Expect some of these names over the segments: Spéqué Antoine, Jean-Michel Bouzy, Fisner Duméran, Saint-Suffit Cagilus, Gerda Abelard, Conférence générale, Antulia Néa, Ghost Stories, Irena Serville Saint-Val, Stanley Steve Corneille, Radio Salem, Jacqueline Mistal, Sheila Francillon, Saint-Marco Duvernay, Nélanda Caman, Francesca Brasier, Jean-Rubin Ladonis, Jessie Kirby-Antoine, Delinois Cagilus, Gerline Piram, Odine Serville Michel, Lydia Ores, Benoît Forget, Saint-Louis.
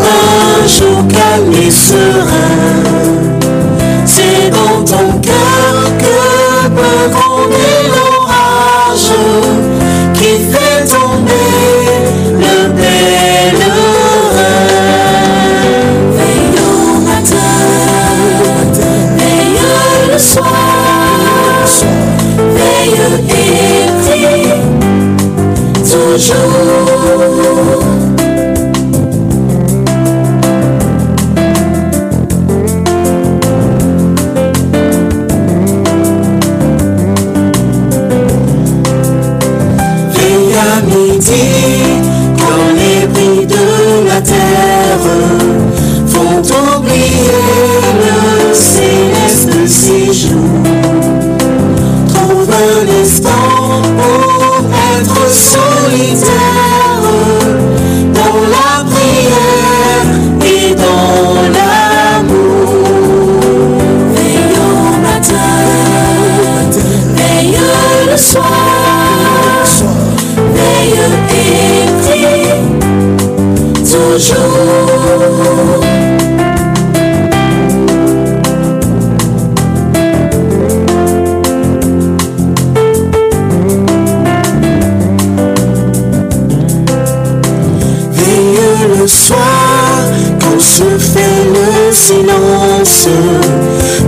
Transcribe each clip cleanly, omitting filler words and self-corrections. un jour calme et serein. C'est dans ton cœur que peut gronder l'orage qui fait tomber le pèlerin. Veille au matin, veille le soir, veille été, toujours.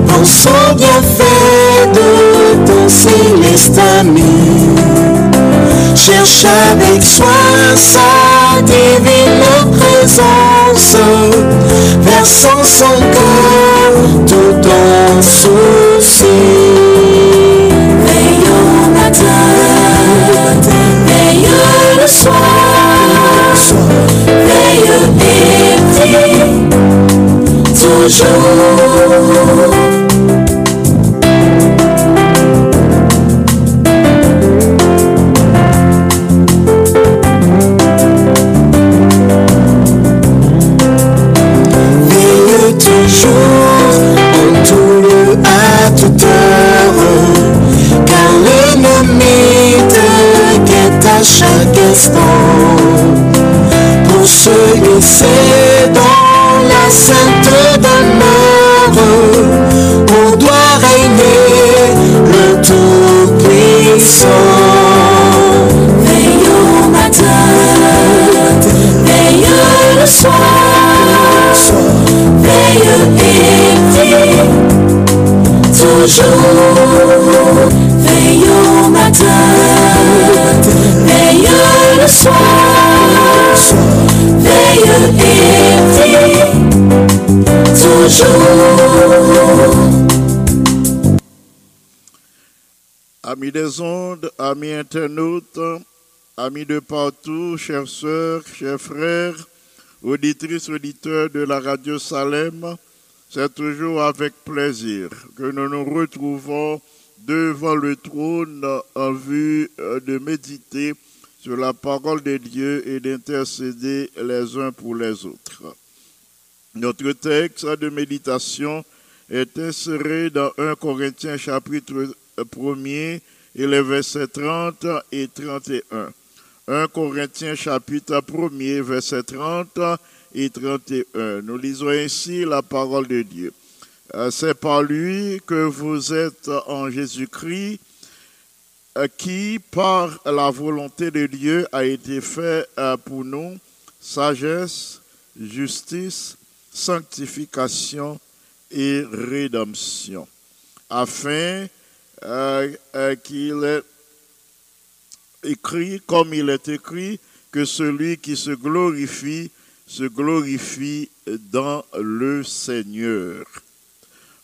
Pense au bienfait de ton céleste ami. Cherche avec soin sa divine présence, versant son cœur tout ton souci. Veille au matin, veille le soir, veille été, toujours. Chaque instant, pour se glisser dans la sainte demeure, on doit régner le Tout-Puissant. Veille au matin, veille le soir, veille été, toujours. Veille au matin, veille le soir, veille été, toujours. Amis des ondes, amis internautes, amis de partout, chères sœurs, chers frères, auditrices, auditeurs de la Radio Salem, c'est toujours avec plaisir que nous nous retrouvons devant le trône en vue de méditer sur la parole de Dieu et d'intercéder les uns pour les autres. Notre texte de méditation est inséré dans 1 Corinthiens chapitre 1er et les versets 30 et 31. 1 Corinthiens chapitre 1er, versets 30 et 31. Nous lisons ainsi la parole de Dieu. C'est par lui que vous êtes en Jésus-Christ, qui par la volonté de Dieu a été fait pour nous sagesse, justice, sanctification et rédemption, afin qu'il est écrit, comme il est écrit, que celui qui se glorifie dans le Seigneur.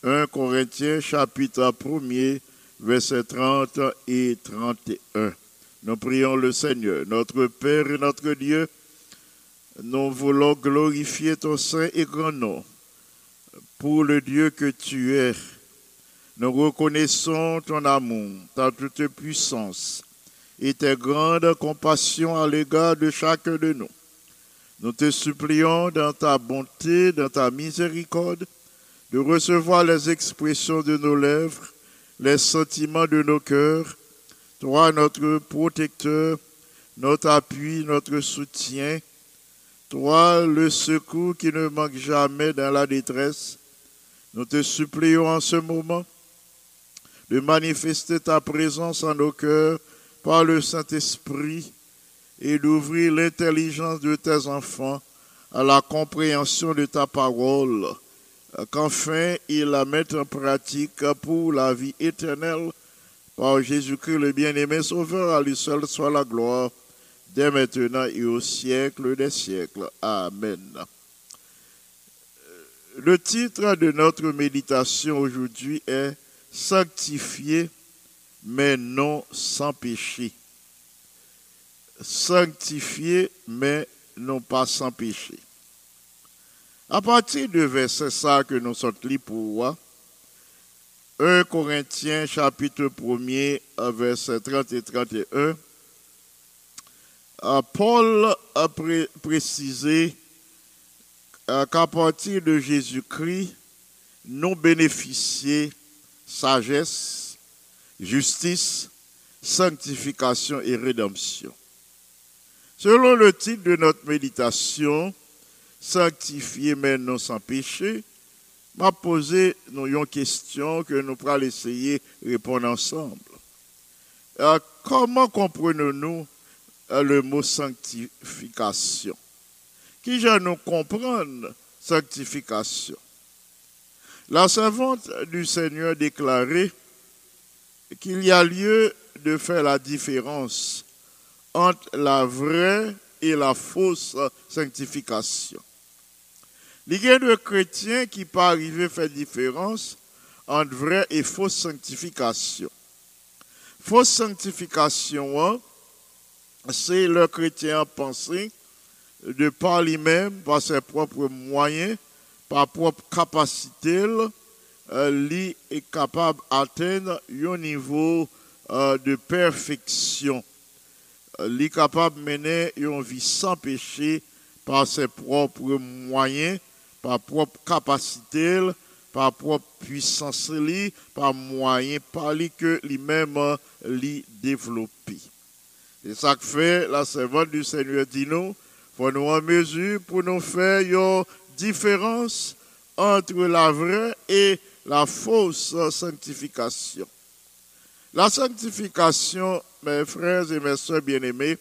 1 Corinthiens, chapitre 1er, versets 30 et 31. Nous prions le Seigneur, notre Père et notre Dieu. Nous voulons glorifier ton saint et grand nom pour le Dieu que tu es. Nous reconnaissons ton amour, ta toute puissance et tes grandes compassions à l'égard de chacun de nous. Nous te supplions dans ta bonté, dans ta miséricorde, de recevoir les expressions de nos lèvres, les sentiments de nos cœurs. Toi, notre protecteur, notre appui, notre soutien. Toi, le secours qui ne manque jamais dans la détresse, nous te supplions en ce moment de manifester ta présence en nos cœurs par le Saint-Esprit et d'ouvrir l'intelligence de tes enfants à la compréhension de ta parole, qu'enfin ils la mettent en pratique pour la vie éternelle. Par Jésus-Christ, le bien-aimé Sauveur, à lui seul soit la gloire, dès maintenant et au siècle des siècles. Amen. Le titre de notre méditation aujourd'hui est « Sanctifié, mais non sans péché ». Sanctifié, mais non pas sans péché. À partir du verset ça que nous sommes lus pour voir, 1 Corinthiens, chapitre 1er, versets 30 et 31, Paul a précisé qu'à partir de Jésus-Christ, nous bénéficions sagesse, justice, sanctification et rédemption. Selon le titre de notre méditation, « Sanctifié mais non sans péché », m'a posé une question que nous pourrons essayer de répondre ensemble. Comment comprenons-nous le mot sanctification? Qui je nous comprendre sanctification? La servante du Seigneur déclarait qu'il y a lieu de faire la différence entre la vraie et la fausse sanctification. Il y a des chrétiens qui ne peuvent pas arriver à faire différence entre vraie et fausse sanctification. Fausse sanctification, c'est le chrétien pensé de par lui-même, par ses propres moyens, par propre capacité, lui est capable d'atteindre un niveau de perfection. Il est capable de mener une vie sans péché par ses propres moyens, par propre capacité, par propre puissance, par moyen, par lui que lui-même lui développe. C'est ça que fait la servante du Seigneur dit nous, faut nous en mesure pour nous faire une différence entre la vraie et la fausse sanctification. La sanctification, mes frères et mes sœurs bien-aimés,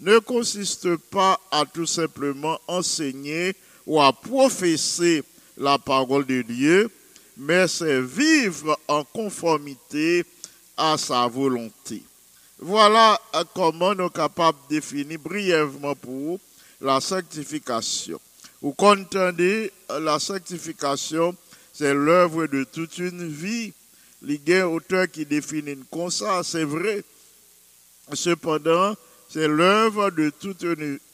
ne consiste pas à tout simplement enseigner ou à professer la parole de Dieu, mais c'est vivre en conformité à sa volonté. Voilà comment nous sommes capables de définir brièvement pour la sanctification. Vous comprenez, la sanctification, c'est l'œuvre de toute une vie. Il y a un auteur qui définit comme ça, c'est vrai. Cependant, c'est l'œuvre de toute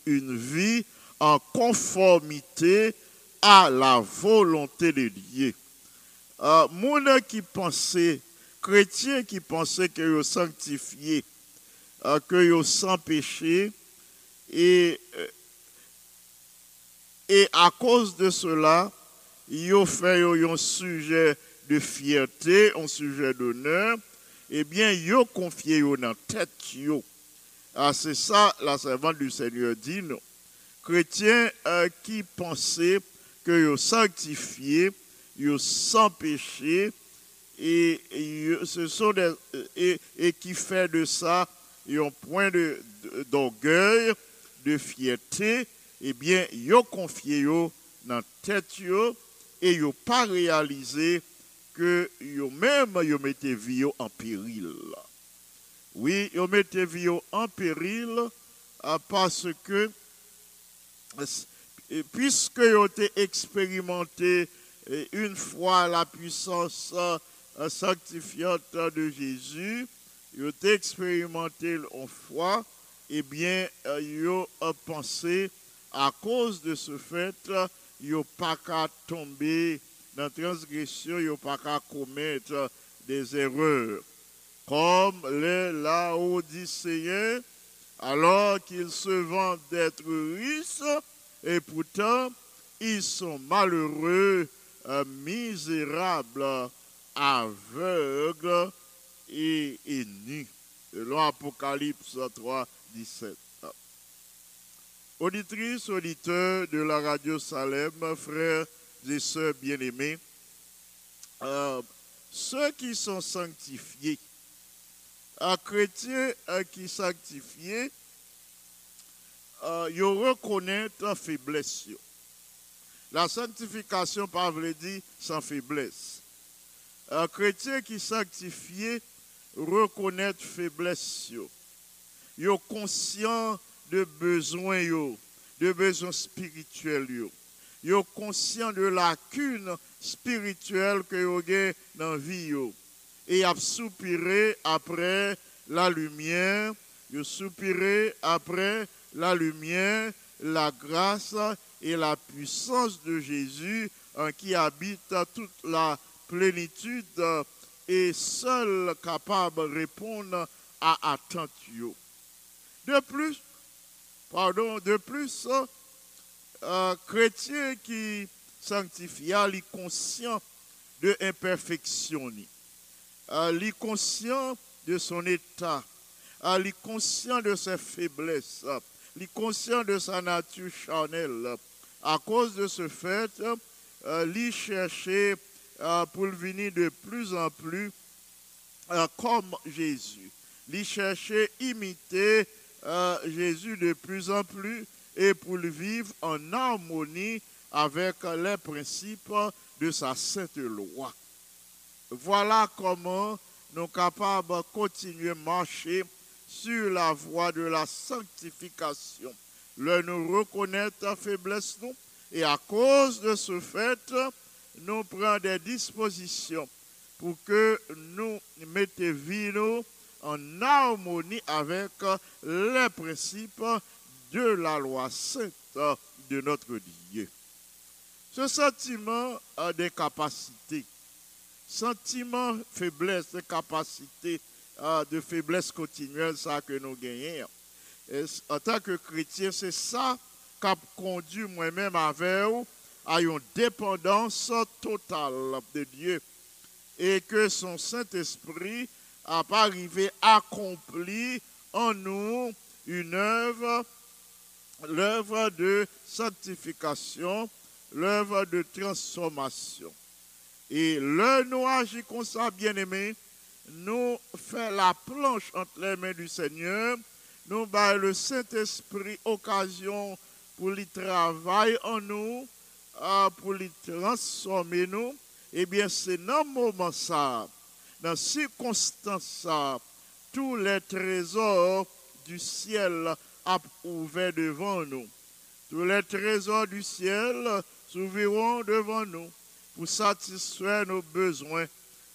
une vie en conformité à la volonté de Dieu. Mon qui pensait, chrétien qui pensait que vous sanctifiez, que vous sans péché, et à cause de cela, vous fait un sujet de fierté, un sujet d'honneur, eh bien, vous confiez dans la tête. Ah, c'est ça, la servante du Seigneur dit, non. Chrétiens qui pensaient que vous sanctifiez, vous sans péché, et qui fait de ça un point d'orgueil, de fierté, eh bien, vous confiez dans la tête et vous pas réalisé que vous-même, vous mettez vie en péril. Oui, vous mettez vie en péril parce que, puisque vous avez expérimenté une fois la puissance sanctifiante de Jésus, vous avez expérimenté une fois, eh bien, vous pensez, à cause de ce fait, vous n'avez pas qu'à tomber dans la transgression, vous n'avez pas qu'à commettre des erreurs. Comme les Laodicéens, alors qu'ils se vantent d'être riches, et pourtant, ils sont malheureux, misérables, aveugles et nus. Selon Apocalypse 3, 17. Auditrices, auditeurs de la Radio Salem, frères et sœurs bien-aimés, ceux qui sont sanctifiés, chrétiens qui sont sanctifiés, ils reconnaissent la faiblesse. La sanctification, pas veut dire sans faiblesse. Chrétiens qui sont sanctifiés reconnaissent faiblesse. Ils sont conscients de besoins, de besoins spirituels. Ils sont conscients de lacunes spirituelles que vous avez dans la vie. Et ils soupirent après la lumière, ils soupirent après la lumière, la grâce et la puissance de Jésus qui habite toute la plénitude et seul capable de répondre à l'attente. De plus, chrétiens qui sanctifient, les conscients de l'imperfection, les conscients de son état, les conscients de ses faiblesses, les conscients de sa nature charnelle. À cause de ce fait, les chercher pour venir de plus en plus comme Jésus. Les chercher imiter Jésus de plus en plus et pour vivre en harmonie avec les principes de sa sainte loi. Voilà comment nous sommes capables de continuer à marcher sur la voie de la sanctification. Le nous reconnaître la faiblesse nous et à cause de ce fait, nous prenons des dispositions pour que nous mettions vie nous en harmonie avec les principes de la loi sainte de notre Dieu. Ce sentiment des capacités, sentiment faiblesse, de capacité de faiblesse continuelle, ça que nous gagnons. Et en tant que chrétien, c'est ça qui a conduit moi-même avec vous à une dépendance totale de Dieu et que son Saint-Esprit a arrivé à accomplir en nous une œuvre, l'œuvre de sanctification, l'œuvre de transformation. Et le nous agit comme ça, bien-aimés, nous faisons la planche entre les mains du Seigneur, nous donnons le Saint-Esprit occasion pour le travail en nous, pour le transformer nous. Eh bien, c'est dans le moment ça, dans ces circonstances ça, tous les trésors du ciel sont ouverts devant nous. Tous les trésors du ciel s'ouvriront devant nous pour satisfaire nos besoins,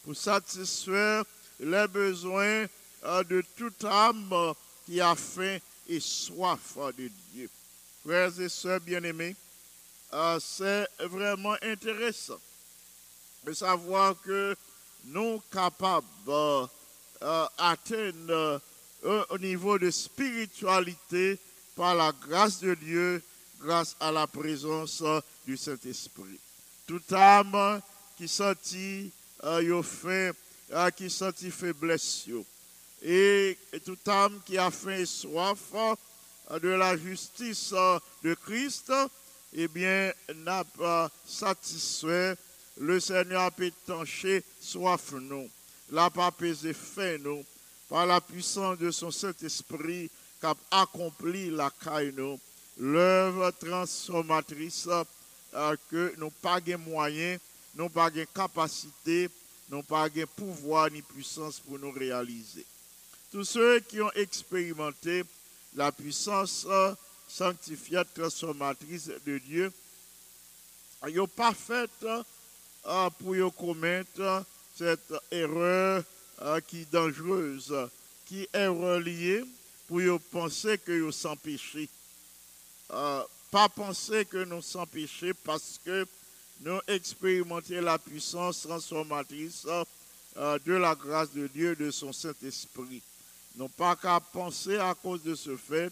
pour satisfaire les besoins de toute âme qui a faim et soif de Dieu. Frères et sœurs bien-aimés, c'est vraiment intéressant de savoir que nous sommes capables d'atteindre un niveau de spiritualité par la grâce de Dieu, grâce à la présence du Saint-Esprit. Toute âme qui sentit faim, qui sentit faiblesse, et toute âme qui a faim et soif de la justice de Christ, eh bien, n'a pas satisfait. Le Seigneur a pétanché soif, non. L'a pas pesé faim, non. Par la puissance de son Saint-Esprit qui a accompli la caille, non. L'œuvre transformatrice que nous n'avons pas de moyens, nous n'avons pas de capacité, nous n'avons pas de pouvoir ni puissance pour nous réaliser. Tous ceux qui ont expérimenté la puissance sanctifiante, transformatrice de Dieu, ils n'ont pas fait pour commettre cette erreur qui est dangereuse, qui est reliée pour penser que nous sommes sans péché. Pas penser que nous sommes sans péché parce que nous expérimentons la puissance transformatrice de la grâce de Dieu, de son Saint-Esprit. Non pas qu'à penser à cause de ce fait,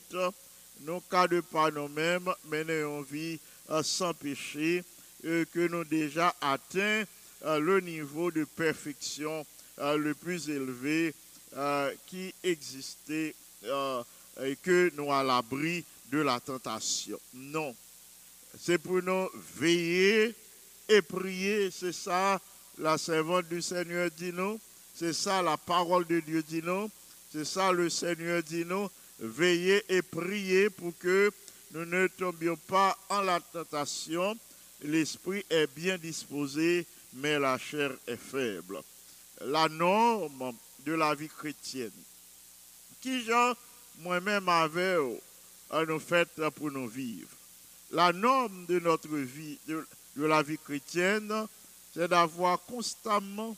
non qu'à de par nous-mêmes, mais nous vivons sans péché, que nous déjà atteint le niveau de perfection le plus élevé qui existait que nous à l'abri de la tentation. Non. C'est pour nous veiller et prier. C'est ça la servante du Seigneur dit non. C'est ça la parole de Dieu dit non. C'est ça le Seigneur dit non. Veillez et priez pour que nous ne tombions pas en la tentation. L'esprit est bien disposé, mais la chair est faible. La norme de la vie chrétienne. Qui genre moi-même avait à nous faire pour nous vivre. La norme de notre vie, de la vie chrétienne, c'est d'avoir constamment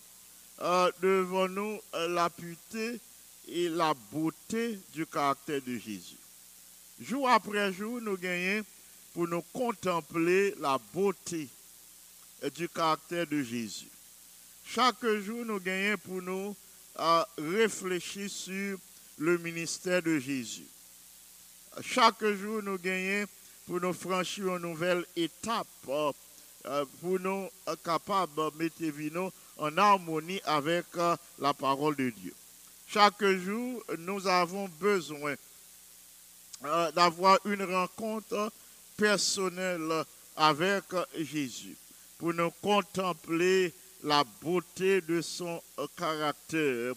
devant nous la pureté et la beauté du caractère de Jésus. Jour après jour, nous gagnons pour nous contempler la beauté du caractère de Jésus. Chaque jour, nous gagnons pour nous réfléchir sur le ministère de Jésus. Chaque jour, nous gagnons pour nous franchir une nouvelle étape, pour nous être capables de mettre en harmonie avec la parole de Dieu. Chaque jour, nous avons besoin d'avoir une rencontre personnelle avec Jésus pour nous contempler la beauté de son caractère.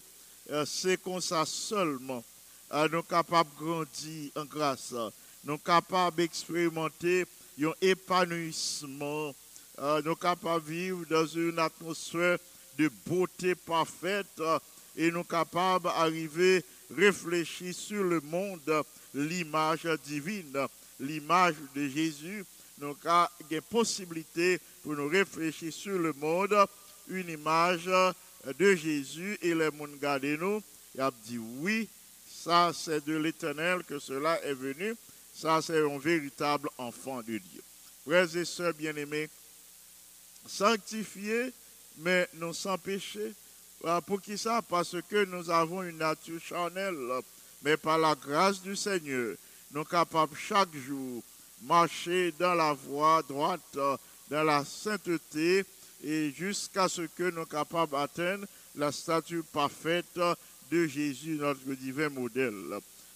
C'est comme ça seulement nous sommes capables de grandir en grâce. Nous sommes capables d'expérimenter un épanouissement. Nous sommes capables de vivre dans une atmosphère de beauté parfaite et nous sommes capables d'arriver à réfléchir sur le monde, l'image divine, l'image de Jésus. Nous avons des possibilités pour nous réfléchir sur le monde, une image de Jésus et les mondes gardent nous. Il a dit oui. Ça, c'est de l'Éternel que cela est venu. Ça, c'est un véritable enfant de Dieu. Frères et sœurs bien-aimés, sanctifiés, mais non sans péché. Pour qui ça? Parce que nous avons une nature charnelle. Mais par la grâce du Seigneur, nous sommes capables chaque jour de marcher dans la voie droite, dans la sainteté, et jusqu'à ce que nous sommes capables d'atteindre la stature parfaite de Jésus, notre divin modèle.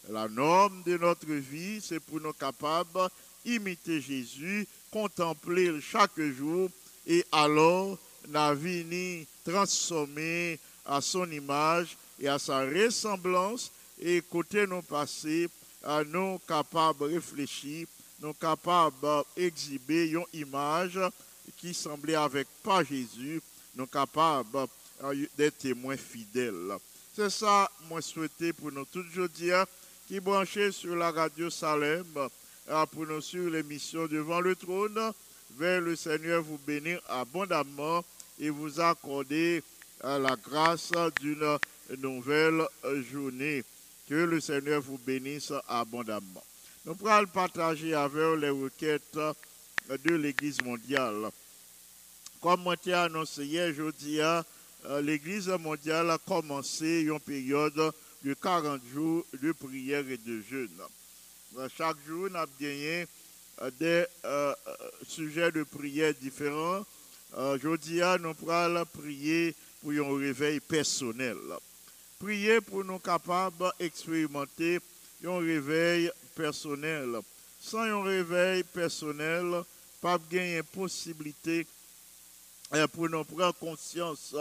La norme de notre vie, c'est pour nous capables d'imiter Jésus, contempler chaque jour, et alors, la vie ni transformée à son image et à sa ressemblance, et côté nos passés, nous capables de réfléchir, nous capables d'exhiber une image qui semblait avec pas Jésus, nous capables d'être témoins fidèles. C'est ça, moi, souhaité pour nous tous aujourd'hui, qui branchait sur la radio Salem, pour nous sur l'émission Devant le Trône. Vers le Seigneur vous bénir abondamment et vous accorder la grâce d'une nouvelle journée. Que le Seigneur vous bénisse abondamment. Nous pourrons partager avec les requêtes de l'Église mondiale. Comme on t'a annoncé hier, aujourd'hui, l'Église mondiale a commencé une période de 40 jours de prière et de jeûne. Chaque jour, nous avons gagné des sujets de prière différents. Aujourd'hui, nous allons prier pour un réveil personnel. Prier pour nous capables d'expérimenter un réveil personnel. Sans un réveil personnel, pas gagner une possibilité pour nous prendre conscience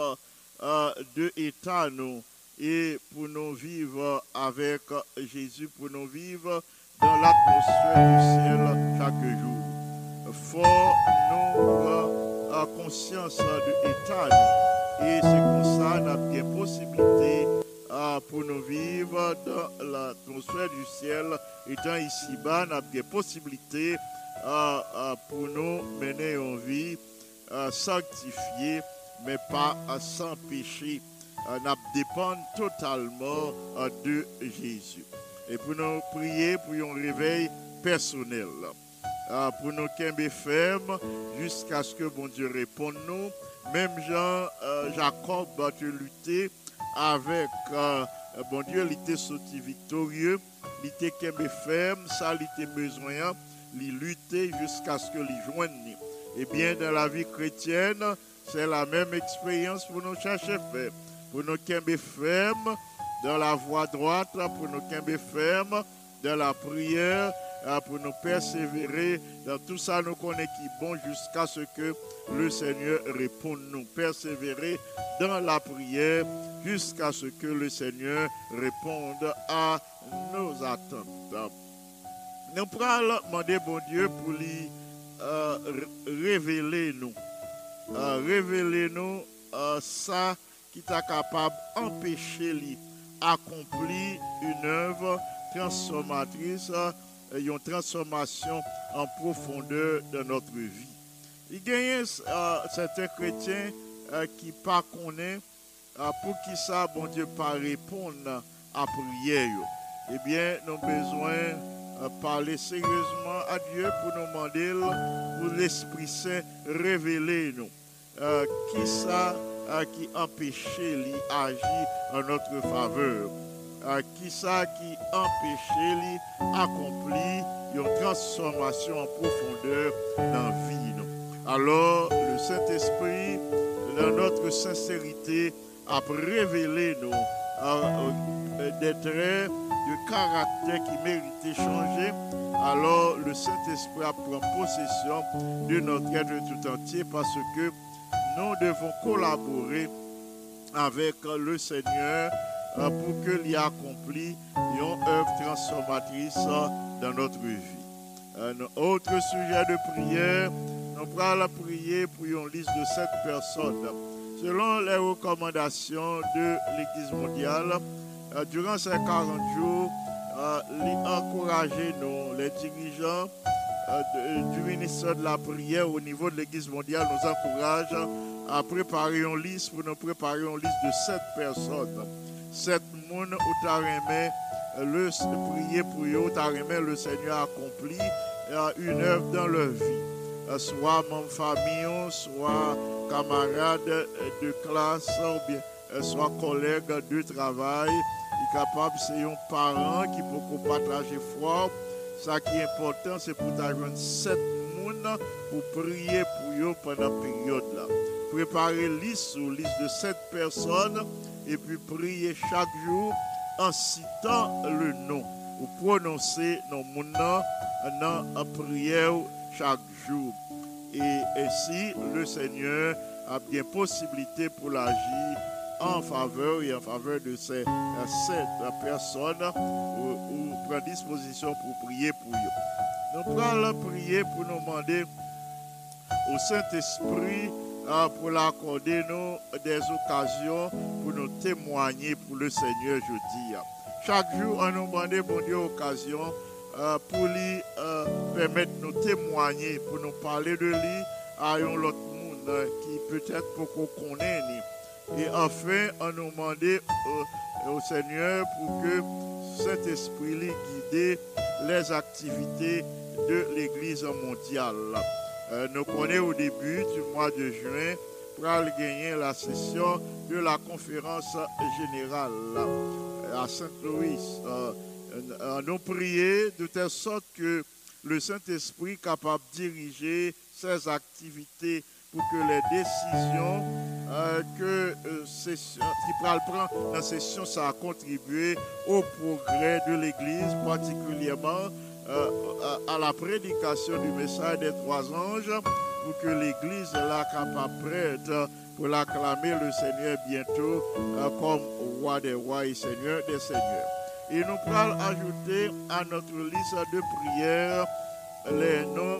de l'état nous et pour nous vivre avec Jésus, pour nous vivre dans l'atmosphère du ciel chaque jour. Fort nous conscience de l'état nous et c'est comme ça nous avons une possibilité pour nous vivre dans l'atmosphère du ciel étant ici-bas, nous avons une possibilité pour nous mener une vie sanctifié, mais pas sans péché. Nous dépendons totalement de Jésus. Et pour nous prier pour un réveil personnel, pour nous qu'aimer ferme jusqu'à ce que bon Dieu réponde nous. Même Jean, Jacob a lutté avec bon Dieu, il était sorti victorieux, il était qu'aimer ferme, ça il était besoin, il luttait jusqu'à ce que il joigne. Eh bien, dans la vie chrétienne, c'est la même expérience pour nous chercher faire. Pour nous qu'aimer ferme dans la voie droite, pour nous qu'aimer ferme de la prière, pour nous persévérer dans tout ça. Nous connaissons qui est bon jusqu'à ce que le Seigneur réponde. Nous persévérer dans la prière jusqu'à ce que le Seigneur réponde à nos attentes. Nous prenons demander bon Dieu pour lui révéler nous. Révéler nous ça qui est capable d'empêcher lui accomplir une œuvre transformatrice, une transformation en profondeur de notre vie. Il y a certains chrétiens qui ne connaissent pas pour qui ça, bon Dieu, pas répondre à prière. Eh bien, nous avons besoin de parler sérieusement à Dieu pour nous demander pour l'Esprit Saint révéler nous. Qui ça qui empêchait lui d'agir en notre faveur? Qui ça qui empêchait lui d'accomplir une transformation en profondeur dans la vie? Alors, le Saint-Esprit, dans notre sincérité, a révélé nous des traits de caractère qui méritaient changer. Alors, le Saint-Esprit prend possession de notre être tout entier parce que nous devons collaborer avec le Seigneur pour que l'y accomplit une œuvre transformatrice dans notre vie. Un autre sujet de prière, nous allons prier pour une liste de 7 personnes. Selon les recommandations de l'Église mondiale, durant ces 40 jours, encourager nous, les dirigeants du ministère de la prière au niveau de l'Église mondiale nous encouragent à préparer une liste pour nous préparer une liste de 7 personnes. 7 personnes où prier pour eux, où le Seigneur accomplit une œuvre dans leur vie. Soit mon famille, soit camarade de classe, ou bien soit collègue de travail. Il est capable, c'est un parent qui peut partager foi. Ce qui est important, c'est pour t'ajouter 7 personnes pour prier pour eux pendant cette période-là. Préparer une liste ou liste de 7 personnes et puis prier chaque jour en citant le nom ou prononcer nos noms en prière chaque jour. Et ainsi, le Seigneur a bien possibilité pour l'agir en faveur et en faveur de ces 7 personnes ou prendre disposition pour prier pour eux. Nous allons prier pour nous demander au Saint-Esprit pour l'accorder nous des occasions pour nous témoigner pour le Seigneur jeudi. Chaque jour, on nous demande, bon Dieu, occasion pour lui permettre de nous témoigner, pour nous parler de lui à un autre monde qui peut-être pour qu'on connaît. Et enfin, on nous demande au Seigneur pour que Saint-Esprit lui guide les activités de l'Église mondiale. Nous connaissons au début du mois de juin pour gagner la session de la conférence générale à Saint-Louis. Nous prions de telle sorte que le Saint-Esprit soit capable de diriger ses activités pour que les décisions qui prend dans la session ça contribuer au progrès de l'Église, particulièrement à la prédication du message des 3 anges, pour que l'Église soit capable prête pour l'acclamer le Seigneur bientôt comme roi des rois et seigneur des seigneurs. Et nous allons ajouter à notre liste de prières les noms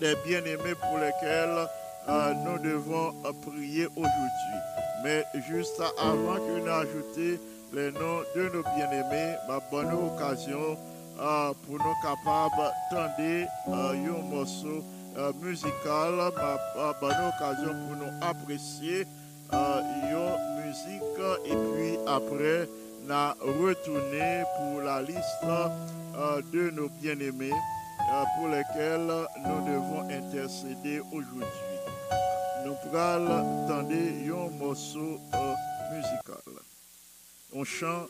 des bien-aimés pour lesquels nous devons prier aujourd'hui. Mais juste avant que nous ajoutions les noms de nos bien-aimés, ma bonne occasion pour nous capables d'entendre un morceau musical, ma bonne occasion pour nous apprécier une musique et puis après, à retourner pour la liste de nos bien-aimés pour lesquels nous devons intercéder aujourd'hui. Nous allons entendre un morceau musical, un chant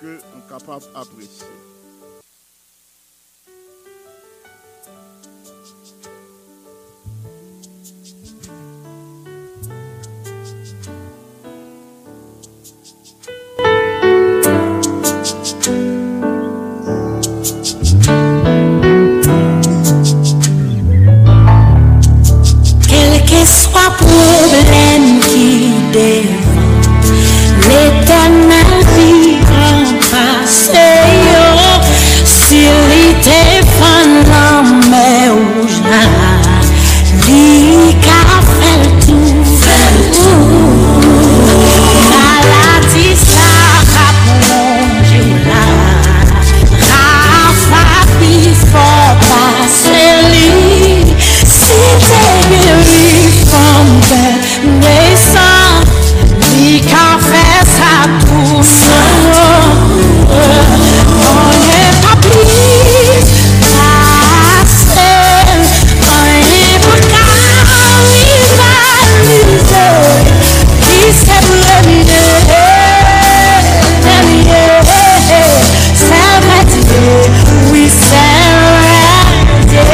que nous sommes capables d'apprécier. Sois problème qui dévante l'éternel vivant passé. S'il était fondant, mais où j'ai dit qu'à faire tout, faire tout. Maladie, ça va plonger là. Rapha, il faut passer lui. C'était guéri. From the naissance, we confess à tout le monde. On n'est pas plus facile, on n'est pas carnivalisé, qui s'est blâmé, c'est vrai Dieu, oui c'est vrai Dieu.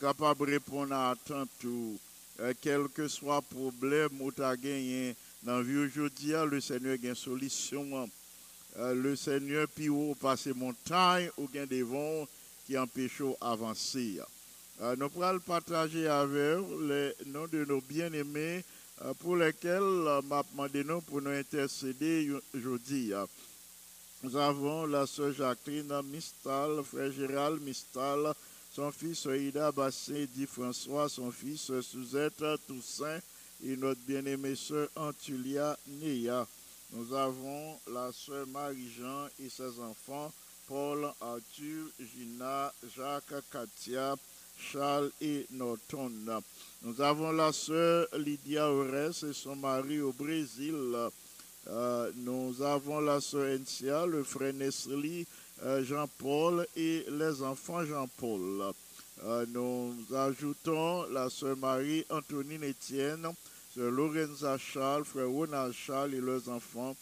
Capable de répondre à attente tout, quel que soit le problème ou tu as gagné dans la vie aujourd'hui, le Seigneur a une solution. Le Seigneur, puis ou passe montagne ou gain des vents qui empêchent d'avancer. Nous pourrons partager avec vous les noms de nos bien-aimés pour lesquels m'a demandé nous pour nous intercéder aujourd'hui. Nous avons la sœur Jacqueline Mistal, frère Gérald Mistal, son fils Ida Bassé, dit François, son fils Suzette Toussaint et notre bien-aimée sœur Antulia Néa. Nous avons la sœur Marie-Jean et ses enfants, Paul, Arthur, Gina, Jacques, Katia, Charles et Norton. Nous avons la sœur Lydia Ores et son mari au Brésil. Nous avons la sœur Encia, le frère Nesli, Jean-Paul et les enfants Jean-Paul. Nous ajoutons la sœur Marie, Antonine Etienne, sœur Lorenza Charles, frère Ronald Charles et leurs enfants,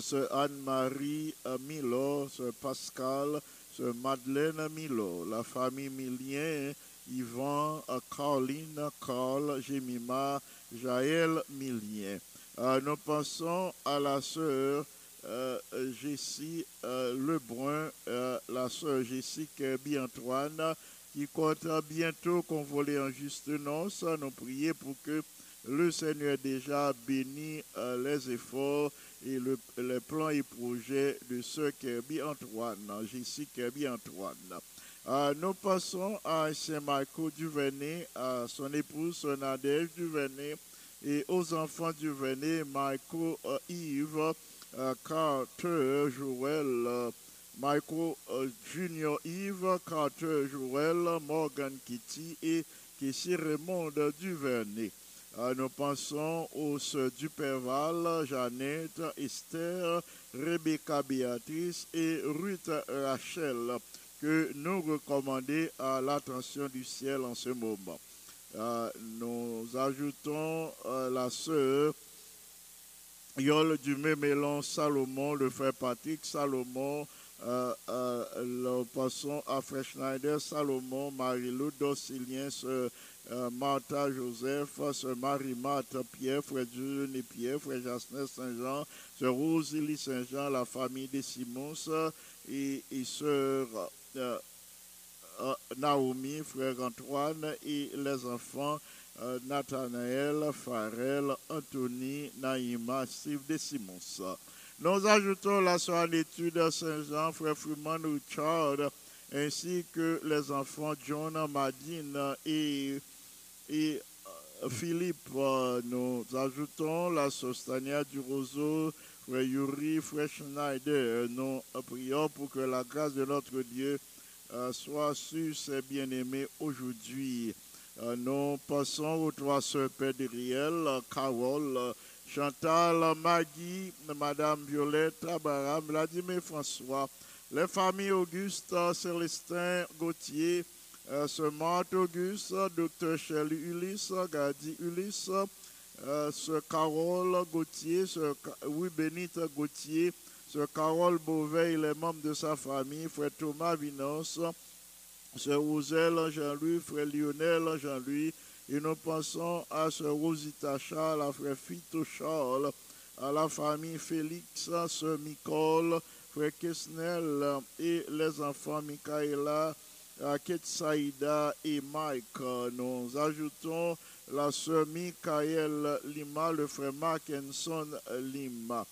sœur Anne-Marie Milo, sœur Pascal, sœur Madeleine Milo, la famille Milien, Yvan, Caroline, Carl, Jemima, Jaël Milien. Nous pensons à la sœur Jessie Lebrun, la sœur Jessie Kirby-Antoine, qui compte bientôt convoler en juste noce. Nous prions pour que le Seigneur déjà bénisse les efforts et les plans et projets de sœur Kirby-Antoine, Jessie Kirby-Antoine. Nous passons à Saint-Marco Duvernay, à son épouse, son Nadège Duvernay, et aux enfants Duvernay, Marco, Yves, Carter, Joël, Michael Junior Yves, Carter, Joël, Morgan Kitty et Kessie Raymond Duvernay. Nous pensons aux sœurs Duperval, Jeannette, Esther, Rebecca Béatrice et Ruth Rachel que nous recommandons à l'attention du ciel en ce moment. Nous ajoutons la sœur Yol du Mémélon Salomon, le frère Patrick Salomon, le passons à frère Schneider Salomon, Marie-Lou Docilien, sœur Martha Joseph, sœur Marie-Marthe Pierre, frère Dieu Pierre, frère Jasnès Saint-Jean, sœur Rosélie Saint-Jean, la famille des Simons, et sœur Naomi, frère Antoine, et les enfants Nathanaël, Farel, Anthony, Naïma, Steve de Simons. Nous ajoutons la soeur à l'étude Saint-Jean, frère Freeman Richard, ainsi que les enfants John, Madine et Philippe. Nous ajoutons la soeur Stania du Roseau, frère Yuri, frère Schneider. Nous prions pour que la grâce de notre Dieu soit sur ses bien-aimés aujourd'hui. Nous passons aux trois sœurs Pédriel, Carole, Chantal, Maggie, Madame Violette, Abraham, Vladimir François, les familles Auguste, Célestin Gauthier, Sœur Marthe Auguste, Docteur Shelley Ulysse, Gadi Ulysse, Sœur Carole Gauthier, Sœur Bénite Gauthier, Sœur Carole Beauvais et les membres de sa famille, Frère Thomas Vinance, Sœur Roselle Jean-Louis, Frère Lionel Jean-Louis, et nous pensons à Sœur Rosita Charles, à Frère Fito Charles, à la famille Félix, Sœur Nicole, Frère Kesnel et les enfants Michaela, Ketsaïda et Mike. Nous ajoutons la Sœur Michael Lima, le Frère Mark Henson Lima.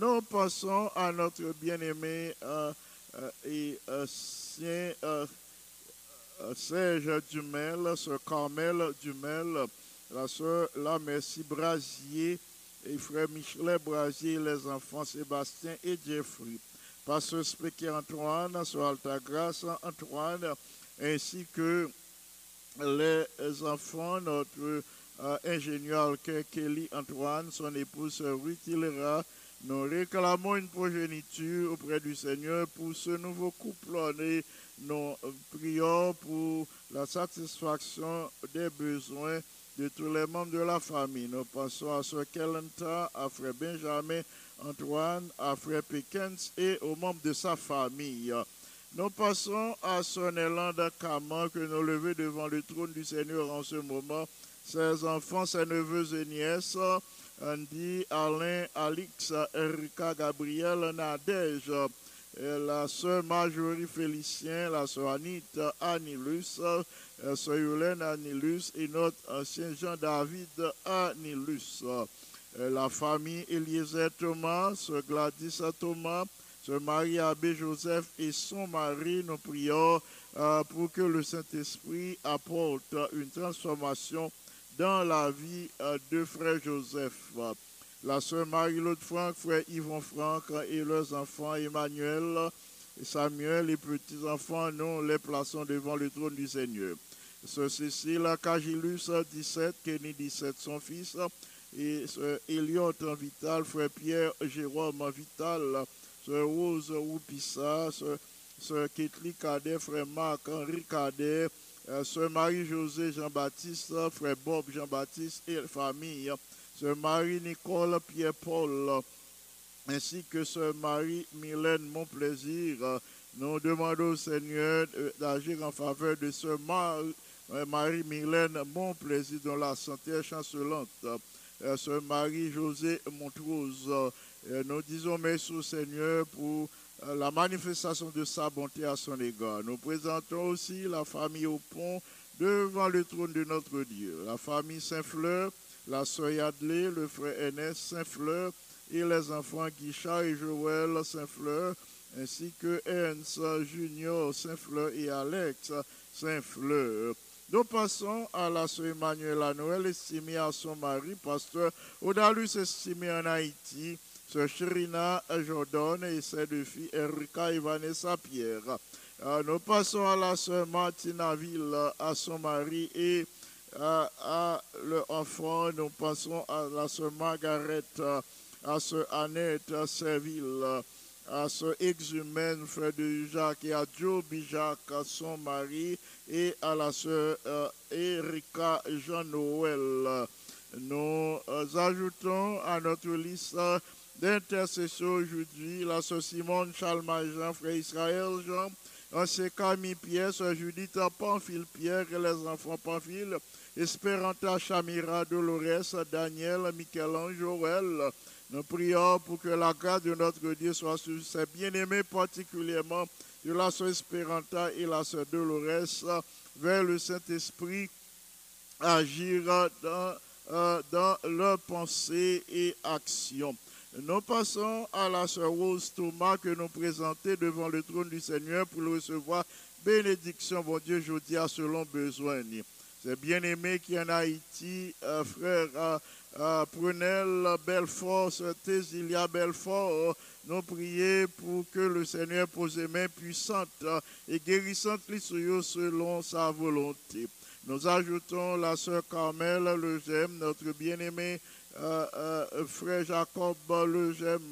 Nous passons à notre bien-aimé et Saint Serge Dumel, Sœur Carmel Dumel, la Sœur La Merci Brasier et Frère Michelet Brasier, les enfants Sébastien et Jeffrey. Pasteur Spéqué Antoine, Sœur Altagrace Antoine, ainsi que les enfants, notre ingénieur Kelly Antoine, son épouse Ruth Hilera. Nous réclamons une progéniture auprès du Seigneur pour ce nouveau couple. Nous prions pour la satisfaction des besoins de tous les membres de la famille. Nous pensons à Sœur Kelenta, à Frère Benjamin Antoine, à Frère Pickens et aux membres de sa famille. Nous passons à Sœur Nélanda Caman que nous levons devant le trône du Seigneur en ce moment. Ses enfants, ses neveux et nièces, Andy, Alain, Alix, Erika, Gabriel, Nadège, la sœur Marjorie Félicien, la sœur Annick Anilus, la sœur Yolène Anilus et notre ancien Jean-David Anilus, la famille Eliezer Thomas, sœur Gladys Thomas, sœur Marie-Abbé Joseph et son mari. Nous prions pour que le Saint-Esprit apporte une transformation dans la vie de Frère Joseph. La sœur Marie-Laude Franck, Frère Yvon Franck et leurs enfants Emmanuel, Samuel, les petits-enfants, nous les plaçons devant le trône du Seigneur. Ceci, là, Cagilus 17, Kenny 17, son fils, et Eliot Vital, frère Pierre, Jérôme Vital, ce Rose Oupissa, ce Ketli Cadet, frère Marc, Henri Cadet, ce Marie-José Jean-Baptiste, frère Bob Jean-Baptiste et famille, ce Marie-Nicole Pierre-Paul, ainsi que ce Marie-Mylène Monplaisir. Nous demandons au Seigneur d'agir en faveur de ce Marie-Mylène Monplaisir dont la santé est chancelante, ce Marie-José Montrose. Nous disons merci au Seigneur pour la manifestation de sa bonté à son égard. Nous présentons aussi la famille au pont devant le trône de notre Dieu. La famille Saint-Fleur, la sœur Yadley, le frère Ernest Saint-Fleur et les enfants Guichard et Joël Saint-Fleur, ainsi que Ernst Junior Saint-Fleur et Alex Saint-Fleur. Nous passons à la sœur Emmanuel Noël, estimée à son mari, pasteur Odalus, estimé en Haïti, sœur Sherina Jordan et ses deux filles, Erika et Vanessa Pierre. Nous passons à la sœur Martinaville, à son mari et à l'enfant. Nous passons à la sœur Margaret, à sœur Annette Serville, à sœur Exhumaine, frère de Jacques, et à Joe Bijac, à son mari, et à la sœur Erika Jean-Noël. Nous ajoutons à notre liste d'intercession aujourd'hui la sœur Simone Chalmajan, frère Israël Jean, c'est Camille Pierre, sœur Judith Pamphile Pierre et les enfants Pamphile, Espéranta Chamira, Dolores, Daniel, Michel-Ange, Joël. Nous prions pour que la grâce de notre Dieu soit sur ses bien-aimés, particulièrement de la sœur Espéranta et la sœur Dolores, vers le Saint-Esprit, agir dans leurs pensées et actions. Nous passons à la sœur Rose Thomas que nous présentons devant le trône du Seigneur pour le recevoir. Bénédiction, bon Dieu, je dis à selon besoin. C'est bien-aimé qui est en Haïti, frère Prunel Belfort, sœur Tésilia Belfort, nous prions pour que le Seigneur pose des mains puissantes et guérissantes selon sa volonté. Nous ajoutons la sœur Carmel Legem, notre bien-aimé, frère Jacob Legem.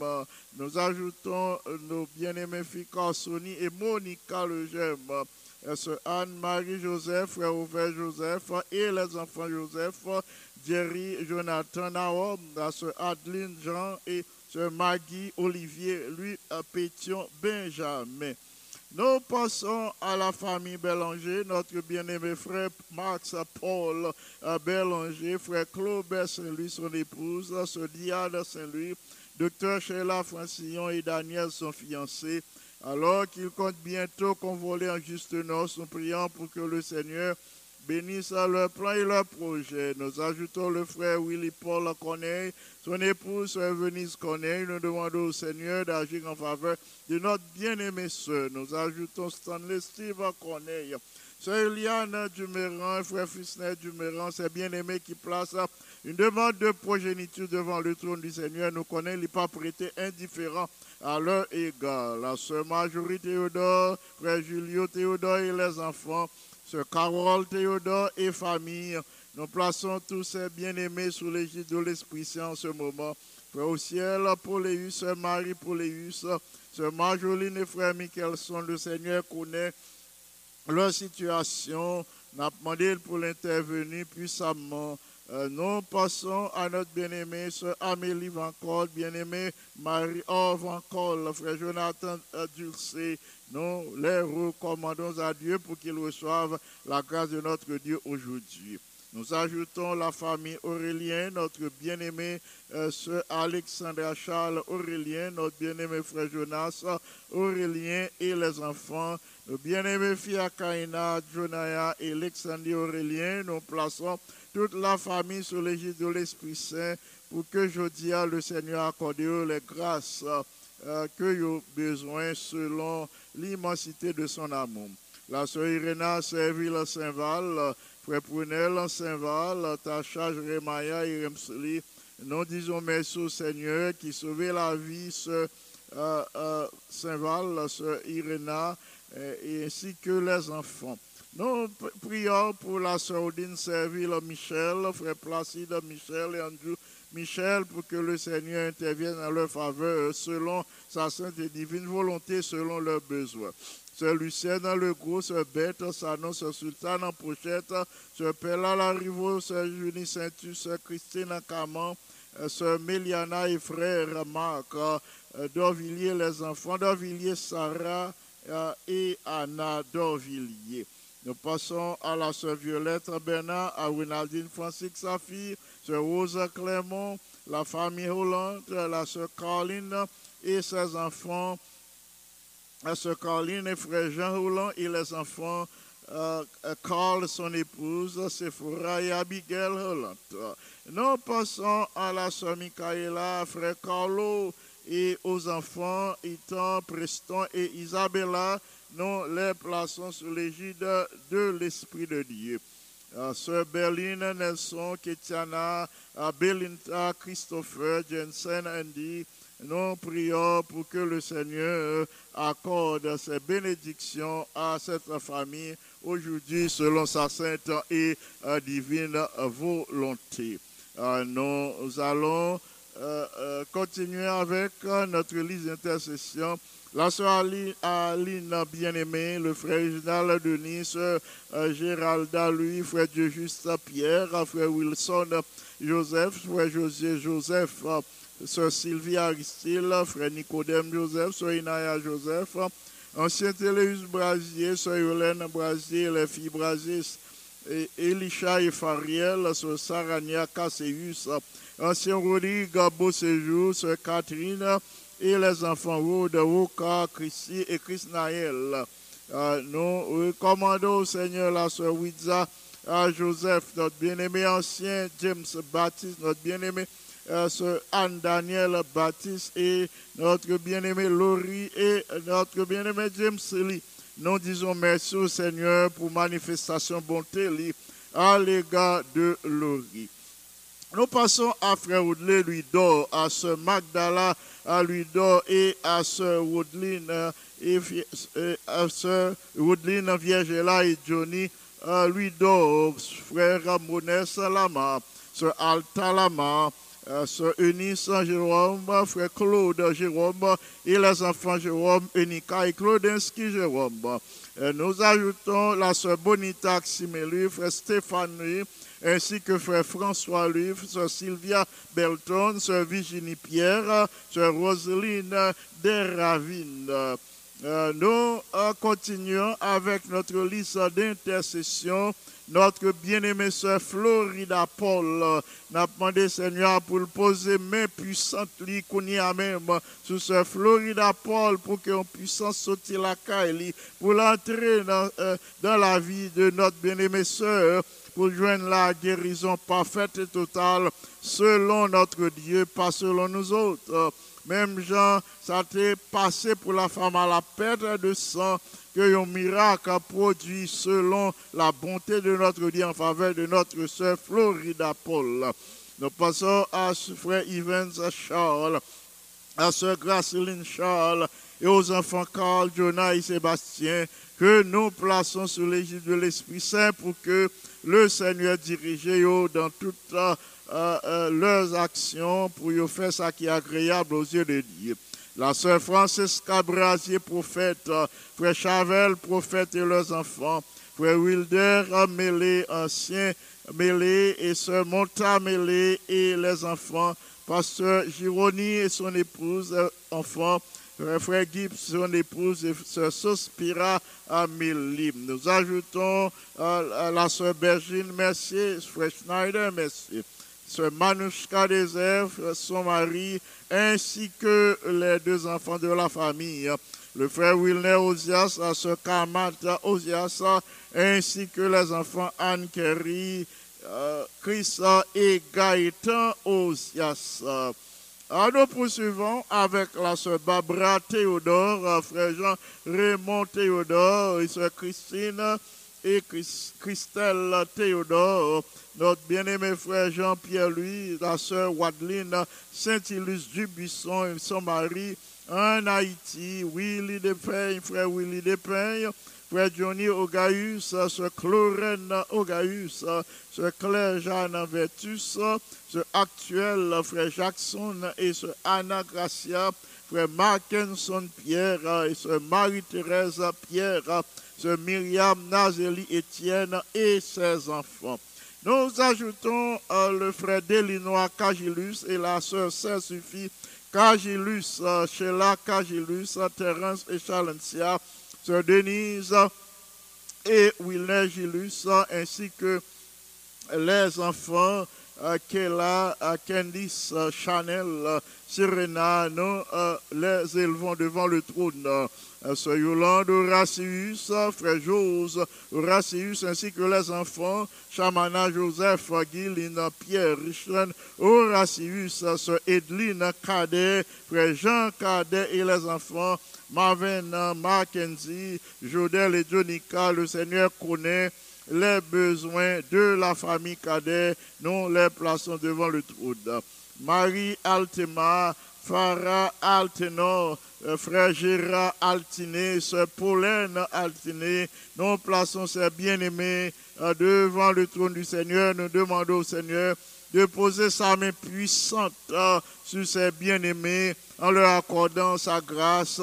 Nous ajoutons nos bien-aimés filles Carsoni et Monica Legem, sœur Anne-Marie Joseph, frère Ouvert Joseph et les enfants Joseph, Jerry, Jonathan, Nahom, sœur Adeline Jean et sœur Maggie Olivier, lui, Pétion Benjamin. Nous passons à la famille Bélanger, notre bien-aimé frère Max Paul Bélanger, frère Claude Saint-Louis, son épouse, sœur Diane Saint-Louis, docteur Sheila Francillon et Daniel, son fiancé. Alors qu'il compte bientôt convoler en juste noces, nous prions pour que le Seigneur bénisse leur plan et leur projet. Nous ajoutons le frère Willy-Paul Corneille, son épouse Venise Corneille. Nous demandons au Seigneur d'agir en faveur de notre bien-aimé sœur. Nous ajoutons Stanley Steve Corneille, sœur Eliane Duméran, frère Fisner Duméran, ses bien-aimés qui placent une demande de progéniture devant le trône du Seigneur. Nous connaissons les pas prêtés indifférents à leur égard. La sœur Marjorie Théodore, frère Julio Théodore et les enfants, sœur Carole Théodore et famille. Nous plaçons tous ces bien-aimés sous l'égide de l'Esprit Saint en ce moment. Frère au ciel, Poléus, sœur Marie Poléus, sœur Marjoline et frère Michelson, le Seigneur connaît leur situation. Nous avons demandé pour l'intervenir puissamment. Nous passons à notre bien-aimé, sœur Amélie Van Col, bien-aimé Marie-Or Van Col, frère Jonathan Dulcé. Nous les recommandons à Dieu pour qu'ils reçoivent la grâce de notre Dieu aujourd'hui. Nous ajoutons la famille Aurélien, notre bien-aimé sœur Alexandra Charles Aurélien, notre bien-aimé frère Jonas Aurélien et les enfants, nos bien-aimés filles Akaina, Jonaya et Alexandrie Aurélien. Nous plaçons toute la famille sous l'égide de l'Esprit Saint pour que jodia le Seigneur accorde les grâces que ont besoin selon l'immensité de son amour. La sœur Irena Serville Saint-Val, frère Prunel Saint-Val, Tacha Remaya et Remsli, nous disons merci au Seigneur qui sauvait la vie, sœur Saint-Val, Sœur Iréna, et ainsi que les enfants. Nous prions pour la Sœur Odine Serville Michel, Frère Placide Michel et Andrew Michel, pour que le Seigneur intervienne en leur faveur selon sa sainte et divine volonté, selon leurs besoins. Sœur Lucienne Legros, Sœur Bête, Sanon, Sœur Sultane en Pochette, Sœur Pella Larivo, Sœur Junie Saintus, Sœur Christine Caman, Sœur Méliana et Frère Marc, Dorvilliers, les enfants d'Orvilliers, Sarah et Anna d'Orvilliers. Nous passons à la Sœur Violette Bernard, à Winaldine Francis, sa fille, Sœur Rose Clermont, la famille Hollande, la Sœur Caroline et ses enfants, la Sœur Caroline et Frère Jean Hollande et les enfants, Carl, son épouse, Sephora et Abigail Hollande. Nous passons à la Sœur Michaela, Frère Carlo et aux enfants, Ethan, Preston et Isabella. Nous les plaçons sous l'égide de l'Esprit de Dieu. Sœur Berline, Nelson, Ketiana, Belinda, Christopher, Jensen, Andy, nous prions pour que le Seigneur accorde ses bénédictions à cette famille aujourd'hui selon sa sainte et divine volonté. Nous allons continuer avec notre liste d'intercession. La sœur Aline bien-aimée, le frère Reginald Denis, sœur Géralda Louis, frère Dieu Juste Pierre, frère Wilson Joseph, frère José Joseph, sœur Sylvie Aristide, frère Nicodème Joseph, sœur Inaya Joseph, ancien Téléus Brasier, sœur Yolène Brasier, les filles Brasier, Elisha et Fariel, sœur Sarania Casséus, ancien Rodrigue Beauséjour, sœur Catherine, et les enfants de Woka, Chrissy et Chrisnaël. Nous recommandons au Seigneur la sœur Widza Joseph, notre bien-aimé ancien James Baptiste, notre bien-aimé sœur Anne-Daniel Baptiste et notre bien-aimé Laurie et notre bien-aimé James Lee. Nous disons merci au Seigneur pour manifestation bonté Lee à l'égard de Laurie. Nous passons à Frère Oudley Luidor, à Sœur Magdala à Luidor et à Sœur Woodline et à Sœur Woodline Viergela et Johnny Luidor, Frère Monès Lama, Sœur Alta Lama, Sœur Eunice Jérôme, Frère Claude Jérôme et les enfants Jérôme, Unica et Claudinski Jérôme. Nous ajoutons la Sœur Bonita Ximelu, Frère Stéphanie, ainsi que Frère François Louis, Sœur Sylvia Belton, Sœur Virginie Pierre, Sœur Roseline Desravines. Nous continuons avec notre liste d'intercession. Notre bien-aimée Sœur Florida Paul n'a demandé Seigneur pour le poser main puissante lui qu'on y a même sur Sœur Florida Paul pour qu'on puisse sauter la caille pour l'entrer dans la vie de notre bien-aimée Sœur, pour joindre la guérison parfaite et totale selon notre Dieu, pas selon nous autres. Même Jean, ça t'est passé pour la femme à la perte de sang, que un miracle a produit selon la bonté de notre Dieu en faveur de notre sœur Florida Paul. Nous passons à Frère Evans Charles, à Sœur Graceline Charles et aux enfants Carl, Jonah et Sébastien, que nous plaçons sous l'égide de l'Esprit Saint pour que le Seigneur dirige dans toutes leurs actions pour faire ça qui est agréable aux yeux de Dieu. La sœur Francesca Brasier, prophète, frère Chavel, prophète et leurs enfants, frère Wilder Mélé, ancien Mélé, et sœur Monta Mélé et les enfants, pasteur Gironi et son épouse, enfants, Frère Gibbs, son épouse, et Sœur Sospira à Mélim. Nous ajoutons la Sœur Bergine, merci, Frère Schneider, merci, Sœur Manouchka Désert, son mari, ainsi que les deux enfants de la famille, le Frère Wilner Ozias, la Sœur Kamata Ozias, ainsi que les enfants Anne Kerry, Chris et Gaëtan Ozias. Nous poursuivons avec la sœur Barbara Théodore, frère Jean Raymond Théodore, et sœur Christine et Christelle Théodore, notre bien-aimé frère Jean-Pierre Louis, la sœur Wadeline Saint-Illus Dubuisson et son mari, en Haïti, Willy Depeigne, frère Willy Depeigne, frère Johnny Ogaïus, sœur Chlorène Ogaïus, sœur Claire-Jeanne Vertus, sœur actuel, frère Jackson et sœur Anna Gracia, frère Markinson Pierre et sœur Marie-Thérèse Pierre, sœur Myriam Nazélie Étienne et ses enfants. Nous ajoutons le frère Delinois Cagilus et la sœur Saint-Suffit Cagilus, Sheila Cagilus, Terence et Chalencia, sœur Denise et Wilner Gilus, ainsi que les enfants Kela, Candice, Chanel, Serena. Nous les élevons devant le trône. Sœur Yolande Horacius, frère Jose Horacius, ainsi que les enfants Chamana Joseph, Guiline, Pierre, Richland Horacius, sœur Edline Cadet, frère Jean Cadet et les enfants Marvin, Mackenzie, Jodel et Jonica. Le Seigneur connaît les besoins de la famille Cadet. Nous les plaçons devant le trône. Marie Altema, Farah Altenor, frère Gérard Altiné, sœur Pauline Altiné, nous plaçons ces bien-aimés devant le trône du Seigneur. Nous demandons au Seigneur de poser sa main puissante sur ces bien-aimés en leur accordant sa grâce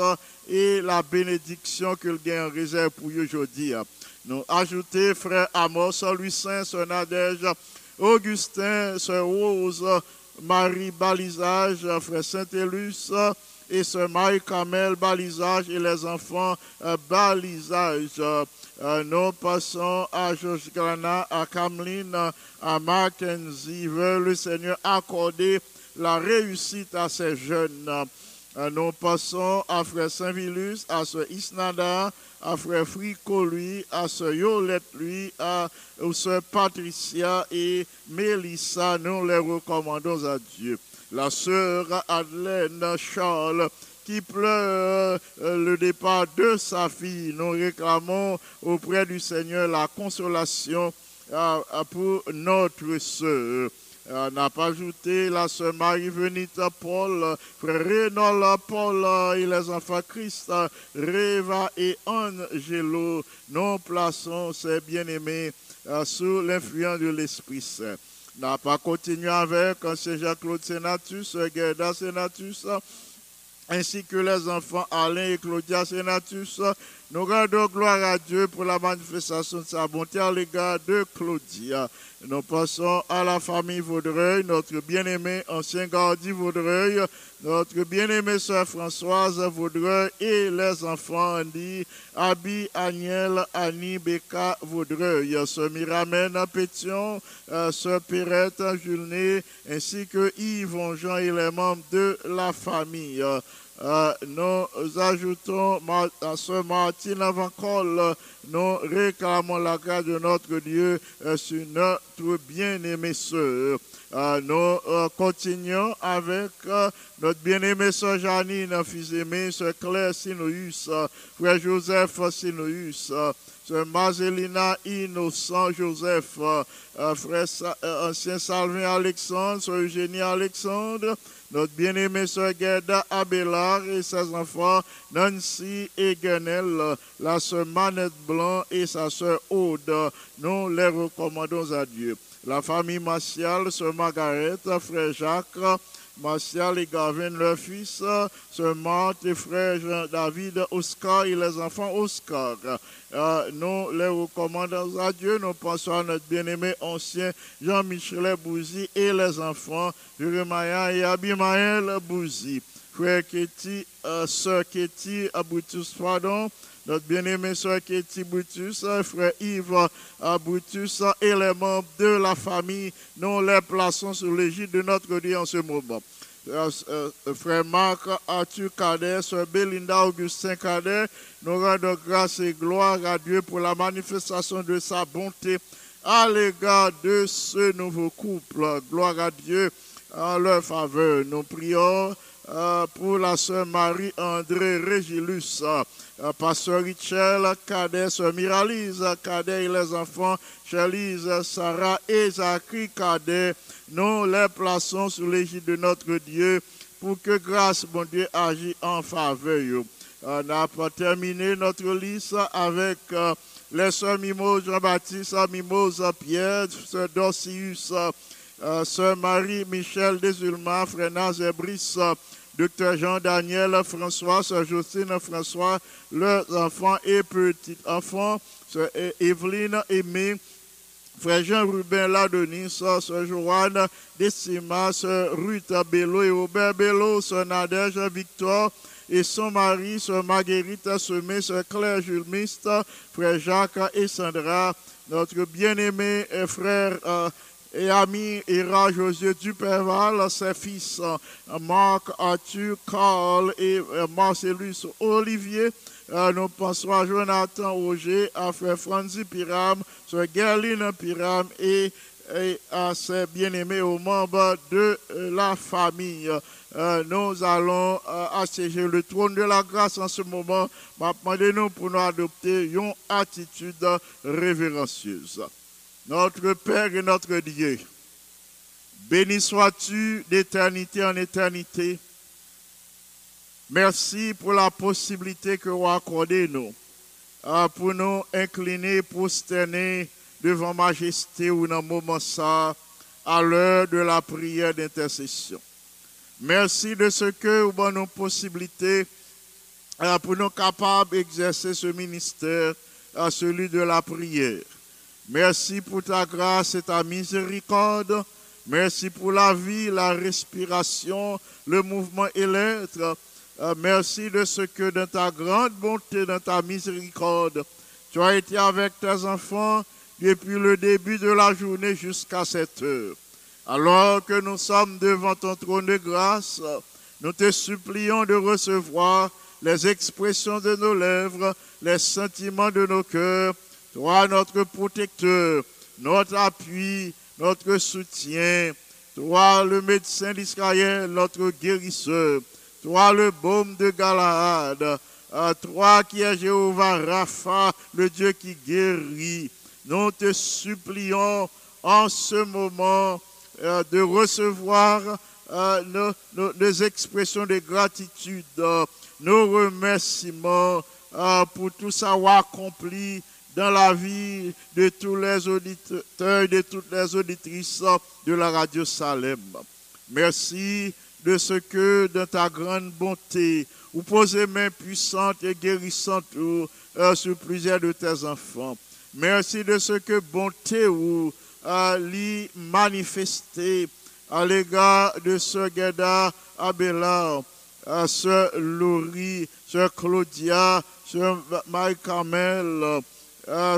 et la bénédiction qu'il gagne en réserve pour eux aujourd'hui. Nous ajoutons frère Amos, sœur Lucin, sœur Nadège, Augustin, sœur Rose, Marie Balisage, frère Saint-Élus, et sœur Marie-Camel Balisage et les enfants Balisage. Nous passons à Georges Grana, à Cameline, à Mackenzie. Veut le Seigneur accorder la réussite à ces jeunes. Nous passons à frère Saint-Vilus, à sœur Isnada, à frère Frico, lui, à sœur Yolette, lui, à sœur Patricia et Mélissa. Nous les recommandons à Dieu. La sœur Adelaine Charles qui pleure le départ de sa fille. Nous réclamons auprès du Seigneur la consolation pour notre sœur. N'a pas ajouté la sœur Marie-Venita Paul, frère Rénol Paul et les enfants Christ, Réva et Angelo. Nous plaçons ces bien-aimés sous l'influence de l'Esprit Saint. N'a pas continué avec ancien Jacques-Claude Sénatus, Gerda Sénatus, ainsi que les enfants Alain et Claudia Sénatus. Nous rendons gloire à Dieu pour la manifestation de sa bonté à l'égard de Claudia. Nous passons à la famille Vaudreuil, notre bien-aimé ancien Gardi Vaudreuil, notre bien-aimée sœur Françoise Vaudreuil et les enfants Andy, Abby, Agnel, Annie, Becca Vaudreuil, sœur Miramène Pétion, sœur Perrette Julné, ainsi que Yvon Jean et les membres de la famille. Nous ajoutons à sœur Martine Avancol. Nous réclamons la grâce de notre Dieu sur notre bien-aimée sœur. Nous continuons avec notre bien-aimée sœur Janine, fils-aimée, sœur Claire Sinoïus, frère Joseph Sinoïus, sœur Marcelina Innocent Joseph, frère ancien Salvin Alexandre, sœur Eugénie Alexandre, notre bien-aimée sœur Gerda Abelard et ses enfants Nancy et Guenel, la sœur Manette Blanc et sa sœur Aude. Nous les recommandons à Dieu. La famille Martial, sœur Margaret, frère Jacques, Martial et Gavin, leur fils, sœur Marthe et frère Jean-David, Oscar et les enfants Oscar. Nous les recommandons à Dieu. Nous pensons à notre bien-aimé ancien Jean-Michel Bouzy et les enfants Jérémia et Abimaël Bouzy. Frère Kéti, sœur Kéti, Aboutus, pardon, notre bien-aimé sœur Kéti Brutus, frère Yves Brutus et les membres de la famille, nous les plaçons sous l'égide de notre Dieu en ce moment. Frère Marc Arthur Cadet, sœur Belinda Augustin Cadet, nous rendons grâce et gloire à Dieu pour la manifestation de sa bonté à l'égard de ce nouveau couple. Gloire à Dieu en leur faveur. Nous prions pour la sœur Marie-André Régilus, pasteur Richel Cadet, sœur Miralise Cadet et les enfants Chélise, Sarah et Zachary Cadet. Nous les plaçons sous l'égide de notre Dieu pour que grâce, bon Dieu, agisse en faveur. On a terminé notre liste avec les sœurs Mimose, Jean-Baptiste, Mimose, Pierre, sœur Dorcius, sœur Marie, Michel, Desulma, frère Nazé, Brice, docteur Jean Daniel, François, sœur Justine, François, leurs enfants et petits-enfants, sœur Evelyne, Aimée, frère Jean-Rubin Ladonis, sœur Joanne, Décima, sœur Ruth Bello et Robert Bello, sœur Nadège, Victor, et son mari, sœur Marguerite Semé, sœur Claire Julmiste, frère Jacques et Sandra, notre bien-aimé frère et ami Héra José Duperval, ses fils Marc, Arthur, Carl et Marcellus Olivier. Nous pensons à Jonathan Auger, à frère Franzi Piram, sœur Gerline Piram et à ses bien-aimés aux membres de la famille. Nous allons assiéger le trône de la grâce en ce moment. Demandez-nous pour nous adopter une attitude révérencieuse. Notre Père et notre Dieu, béni sois-tu d'éternité en éternité. Merci pour la possibilité que vous accordez nous pour nous incliner, prosterner devant majesté ou dans le moment ça, à l'heure de la prière d'intercession. Merci de ce que vous avez nos possibilités pour nous capables d'exercer ce ministère, celui de la prière. Merci pour ta grâce et ta miséricorde. Merci pour la vie, la respiration, le mouvement et l'être. Merci de ce que dans ta grande bonté, dans ta miséricorde, tu as été avec tes enfants depuis le début de la journée jusqu'à cette heure. Alors que nous sommes devant ton trône de grâce, nous te supplions de recevoir les expressions de nos lèvres, les sentiments de nos cœurs. Toi, notre protecteur, notre appui, notre soutien. Toi, le médecin d'Israël, notre guérisseur. Toi, le baume de Galahad. Toi qui es Jéhovah Rapha, le Dieu qui guérit. Nous te supplions en ce moment de recevoir les expressions de gratitude, nos remerciements pour tout savoir accompli dans la vie de tous les auditeurs et de toutes les auditrices de la Radio Salem. Merci de ce que, dans ta grande bonté, vous posez main puissante et guérissante sur plusieurs de tes enfants. Merci de ce que bonté ou l'y manifester à l'égard de Sœur Guéda Abelard, Sœur Laurie, Sœur Claudia, Sœur Marie-Carmel,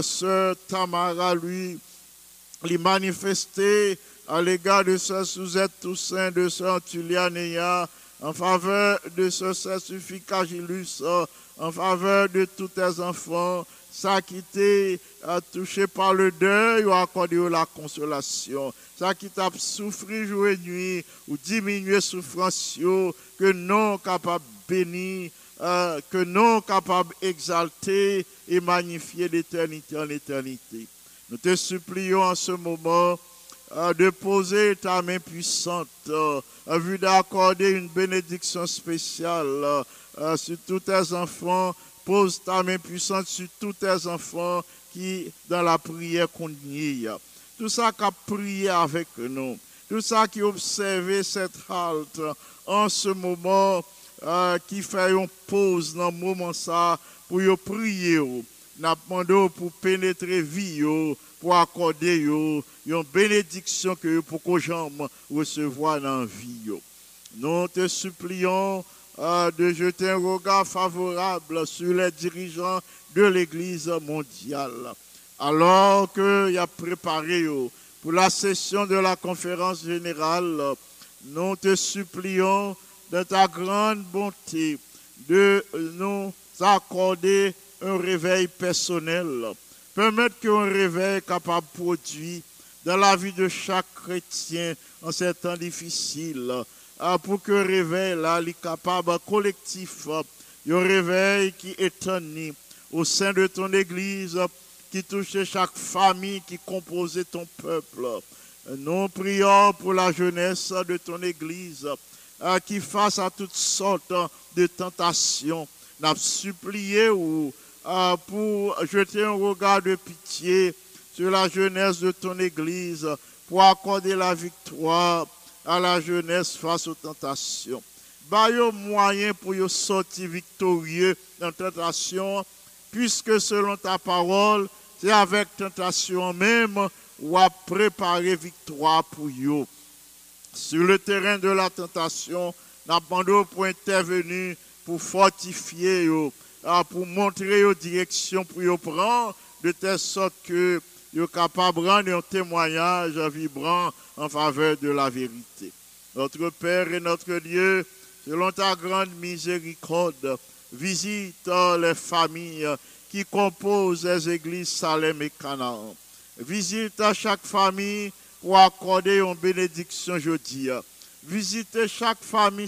Sœur Tamara, lui, l'y manifester à l'égard de Sœur Suzette Toussaint, de Sœur Tulianéa, en faveur de Sœur Sufficagilus, en faveur de tous tes enfants, ça qui t'est touché par le deuil ou accordé la consolation, ça qui t'a souffri jour et nuit ou diminué souffrance, que non capable béni, que non capable exalter et magnifier d'éternité en éternité. Nous te supplions en ce moment de poser ta main puissante en vue d'accorder une bénédiction spéciale sur tous tes enfants. Pose ta main puissante sur tous tes enfants qui, dans la prière, qu'on nie. Tout ça qui a prié avec nous, tout ça qui a observé cette halte en ce moment, qui fait une pause dans le moment ça, pour prier, nous demandons pour pénétrer vie, pour accorder une bénédiction que pour que j'aime recevoir dans la vie. Nous te supplions de jeter un regard favorable sur les dirigeants de l'Église mondiale. Alors qu'il a préparé pour la session de la conférence générale, nous te supplions de ta grande bonté de nous accorder un réveil personnel. Permettre qu'un réveil capable de produire dans la vie de chaque chrétien en ces temps difficiles, pour que le réveil là, les capables collectif, le réveil qui éternit au sein de ton Église, qui touche chaque famille qui composait ton peuple. Nous prions pour la jeunesse de ton Église, qui face à toutes sortes de tentations. Nous avons supplié pour jeter un regard de pitié sur la jeunesse de ton Église, pour accorder la victoire à la jeunesse face aux tentations. Baille aux moyens pour y sortir victorieux dans tentation, puisque selon ta parole, c'est avec tentation même ou à préparer victoire pour eux. Sur le terrain de la tentation, n'abandonne pour intervenir, pour fortifier eux, pour montrer aux directions pour y prendre, de telle sorte que yo capable de rendre un témoignage vibrant en faveur de la vérité. Notre Père et notre Dieu, selon ta grande miséricorde, visite les familles qui composent les églises Salem et Canaan. Visite à chaque famille pour accorder une bénédiction jeudi. Visite chaque famille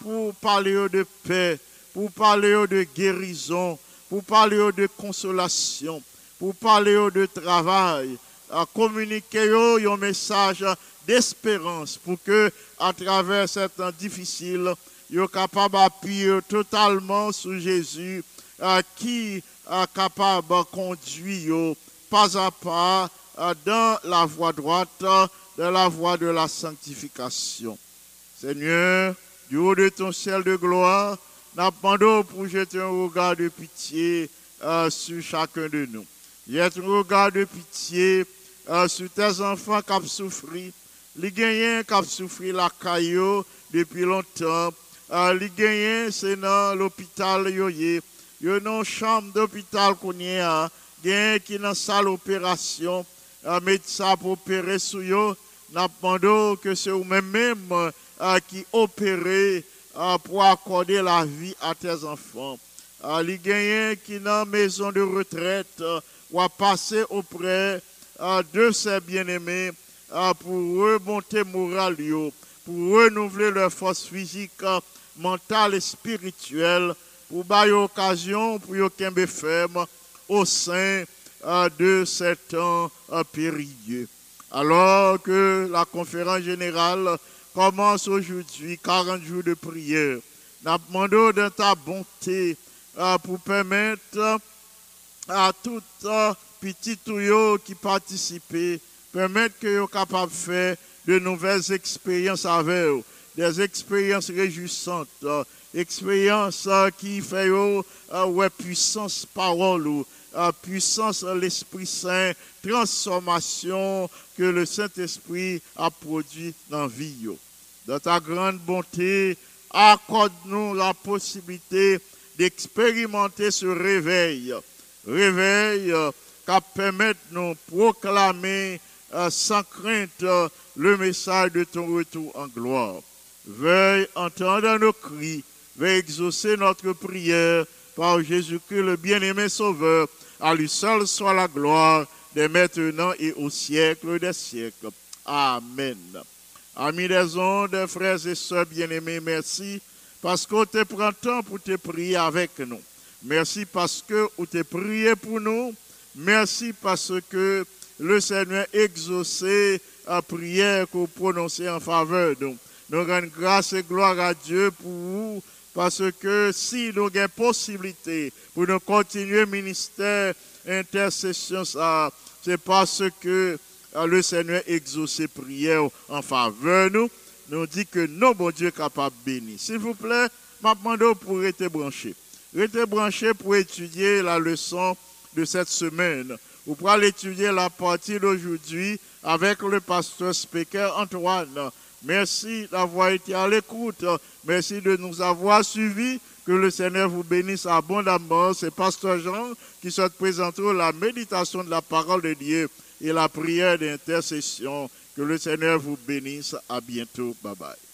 pour parler de paix, pour parler de guérison, pour parler de consolation, pour parler de travail, à communiquer un message d'espérance pour que, à travers ces temps difficiles, ils soient capables d'appuyer totalement sur Jésus, qui est capable de conduire pas à pas dans la voie droite, dans la voie de la sanctification. Seigneur, du haut de ton ciel de gloire, nous demandons pour jeter un regard de pitié sur chacun de nous. Jette un regard de pitié sur tes enfants qui ont souffri, les gagnants qui ont souffri la caillou depuis longtemps, les gagnants c'est dans l'hôpital yoyé, yo dans chambre d'hôpital qu'on y a, gagnants qui dans salle opération, médecin pour opérer sur yo, n'appendons que c'est ou même qui opérer pour accorder la vie à tes enfants, les gagnants qui dans maison de retraite ou à passer auprès de ses bien-aimés pour remonter moral, pour renouveler leur force physique, mentale et spirituelle, pour bailler occasion pour qu'un bé ferme au sein de ces temps périlleux. Alors que la conférence générale commence aujourd'hui, 40 jours de prière, nous demandons de ta bonté pour permettre à tout petit tuyau qui participe, permettre que soient capables de faire de nouvelles expériences avec eux, des expériences réjouissantes, expériences qui font puissance parole, puissance l'Esprit Saint, transformation que le Saint-Esprit a produit dans la vie. Dans ta grande bonté, accorde-nous la possibilité d'expérimenter ce réveil. Réveil qui permet de nous proclamer sans crainte le message de ton retour en gloire. Veuille entendre nos cris, veuille exaucer notre prière par Jésus-Christ, le bien-aimé Sauveur. À lui seul soit la gloire dès maintenant et au siècle des siècles. Amen. Amis des ondes, frères et sœurs bien-aimés, merci parce qu'on te prend temps pour te prier avec nous. Merci parce que vous te priez pour nous. Merci parce que le Seigneur exaucé la prière que vous prononcez en faveur de nous. Nous rendons grâce et gloire à Dieu pour vous, parce que si nous avons possibilité pour nous continuer le ministère intercession, c'est parce que le Seigneur exaucé prière en faveur de nous. Nous dit que non, bon Dieu est capable de bénir. S'il vous plaît, ma demande pour être branché. Restez branchés pour étudier la leçon de cette semaine. Vous pourrez étudier la partie d'aujourd'hui avec le pasteur Speaker Antoine. Merci d'avoir été à l'écoute. Merci de nous avoir suivis. Que le Seigneur vous bénisse abondamment. C'est pasteur Jean qui souhaite présenter la méditation de la parole de Dieu et la prière d'intercession. Que le Seigneur vous bénisse. À bientôt. Bye bye.